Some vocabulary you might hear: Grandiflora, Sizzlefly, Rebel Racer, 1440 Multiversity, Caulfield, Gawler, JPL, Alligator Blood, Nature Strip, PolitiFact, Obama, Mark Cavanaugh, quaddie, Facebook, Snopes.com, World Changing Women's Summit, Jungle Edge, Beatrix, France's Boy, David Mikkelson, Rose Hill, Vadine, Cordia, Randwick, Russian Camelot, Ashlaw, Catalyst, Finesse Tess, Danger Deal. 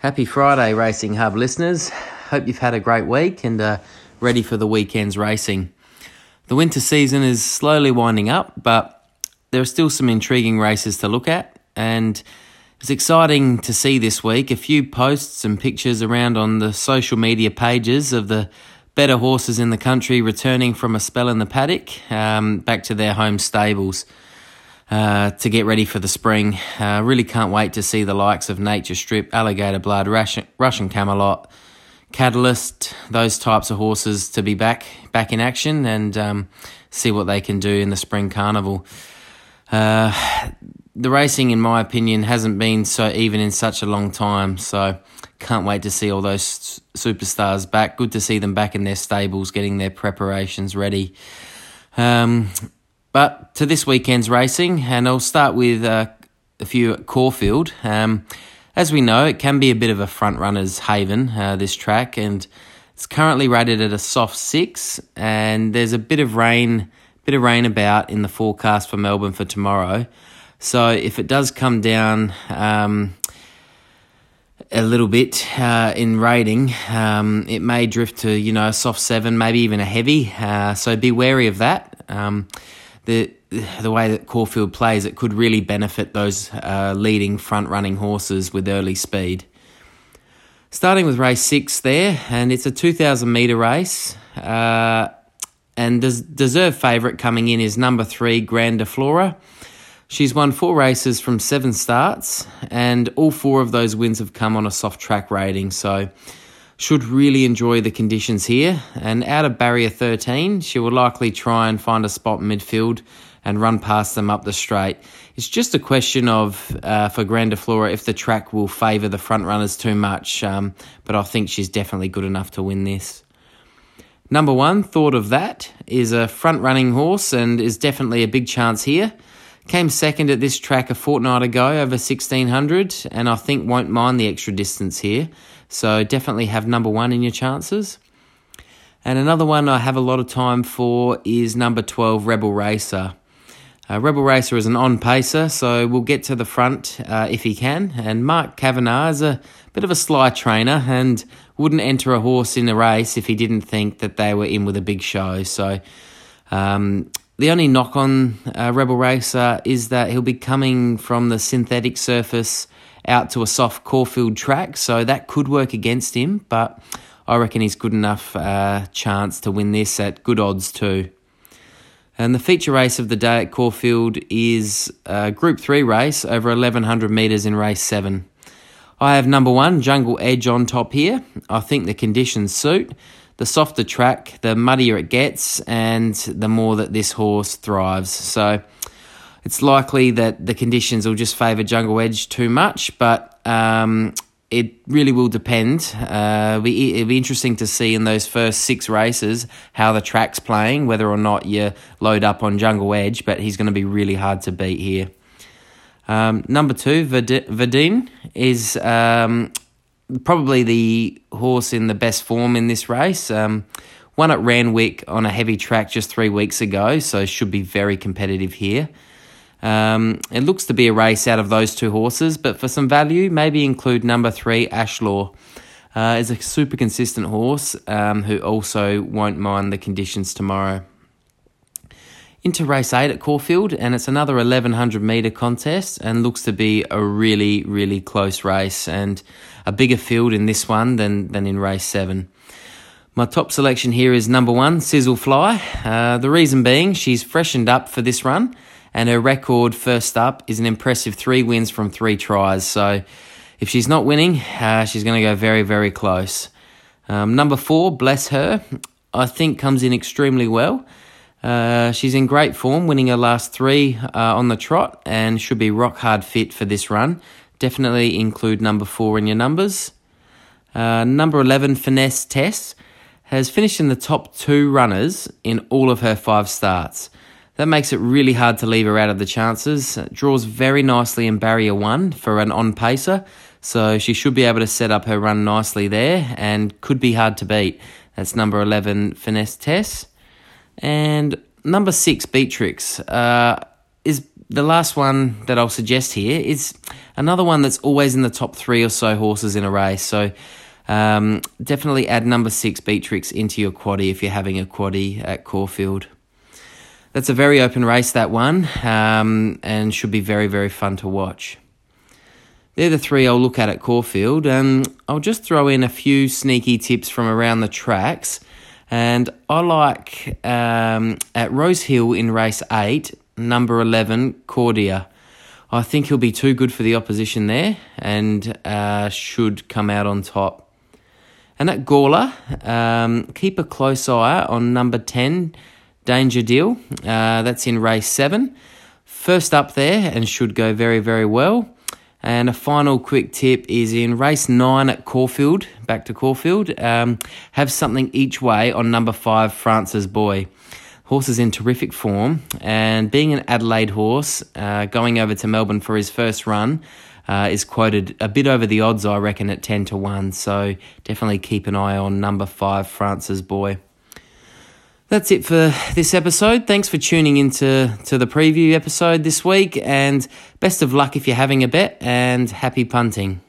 Happy Friday, Racing Hub listeners. Hope you've had a great week and are ready for the weekend's racing. The winter season is slowly winding up, but there are still some intriguing races to look at, and it's exciting to see this week a few posts and pictures around on the social media pages of the better horses in the country returning from a spell in the paddock back to their home stables to get ready for the spring. Really can't wait to see the likes of Nature Strip, Alligator Blood, Russian Camelot, Catalyst, those types of horses to be back in action and see what they can do in the spring carnival. The racing, in my opinion, hasn't been so even in such a long time, so can't wait to see all those superstars back. Good to see them back in their stables, getting their preparations ready. But to this weekend's racing, and I'll start with a few at Caulfield. As we know, it can be a bit of a front-runner's haven, this track, and it's currently rated at a soft 6, and there's a bit of rain about in the forecast for Melbourne for tomorrow. So if it does come down a little bit in rating, it may drift to, a soft 7, maybe even a heavy. So be wary of that. The way that Caulfield plays, it could really benefit those leading front-running horses with early speed. Starting with race 6 there, and it's a 2,000-metre race. And the deserved favourite coming in is number 3, Grandiflora. She's won 4 races from 7 starts, and all 4 of those wins have come on a soft track rating, so should really enjoy the conditions here. And out of barrier 13, she will likely try and find a spot in midfield and run past them up the straight. It's just a question of, for Grandiflora, if the track will favour the front runners too much, but I think she's definitely good enough to win this. Number 1, Thought of That, is a front-running horse and is definitely a big chance here. Came second at this track a fortnight ago over 1,600, and I think won't mind the extra distance here. So definitely have number 1 in your chances. And another one I have a lot of time for is number 12, Rebel Racer. Rebel Racer is an on-pacer, so we'll get to the front if he can. And Mark Cavanaugh is a bit of a sly trainer and wouldn't enter a horse in a race if he didn't think that they were in with a big show. So the only knock on Rebel Racer is that he'll be coming from the synthetic surface out to a soft Caulfield track, so that could work against him, but I reckon he's good enough chance to win this at good odds too. And the feature race of the day at Caulfield is a Group 3 race over 1,100 metres in race 7. I have number 1, Jungle Edge, on top here. I think the conditions suit. The softer track, the muddier it gets, and the more that this horse thrives. So it's likely that the conditions will just favour Jungle Edge too much, but it really will depend. It'll be interesting to see in those first 6 races how the track's playing, whether or not you load up on Jungle Edge, but he's going to be really hard to beat here. Number 2, Vadine, is probably the horse in the best form in this race. Won at Randwick on a heavy track just 3 weeks ago, so should be very competitive here. It looks to be a race out of those 2 horses, but for some value, maybe include number 3, Ashlaw. Is a super consistent horse who also won't mind the conditions tomorrow. Into race 8 at Caulfield, and it's another 1,100 metre contest and looks to be a really, really close race and a bigger field in this one than in race 7. My top selection here is number 1, Sizzlefly. The reason being she's freshened up for this run, and her record first up is an impressive 3 wins from 3 tries. So if she's not winning, she's going to go very, very close. Number 4, Bless Her, I think comes in extremely well. She's in great form, winning her last 3 on the trot, and should be rock hard fit for this run. Definitely include number 4 in your numbers. Number 11, Finesse Tess, has finished in the top 2 runners in all of her 5 starts. That makes it really hard to leave her out of the chances. It draws very nicely in barrier 1 for an on-pacer, so she should be able to set up her run nicely there and could be hard to beat. That's number 11, Finesse Tess. And number 6, Beatrix, is the last one that I'll suggest here is another one that's always in the top three or so horses in a race. So definitely add number 6 Beatrix into your quaddie if you're having a quaddie at Caulfield. That's a very open race, that one, and should be very, very fun to watch. They're the three I'll look at Caulfield. I'll just throw in a few sneaky tips from around the tracks. And I like, at Rose Hill in race 8, number 11, Cordia. I think he'll be too good for the opposition there and should come out on top. And at Gawler, keep a close eye on number 10, Danger Deal. That's in race 7. First up there and should go very, very well. And a final quick tip is in race 9 at Caulfield, back to Caulfield, have something each way on number 5, France's Boy. Horse is in terrific form, and being an Adelaide horse, going over to Melbourne for his first run is quoted a bit over the odds, I reckon, at 10-1. So definitely keep an eye on number 5, France's Boy. That's it for this episode. Thanks for tuning into the preview episode this week, and best of luck if you're having a bet, and happy punting.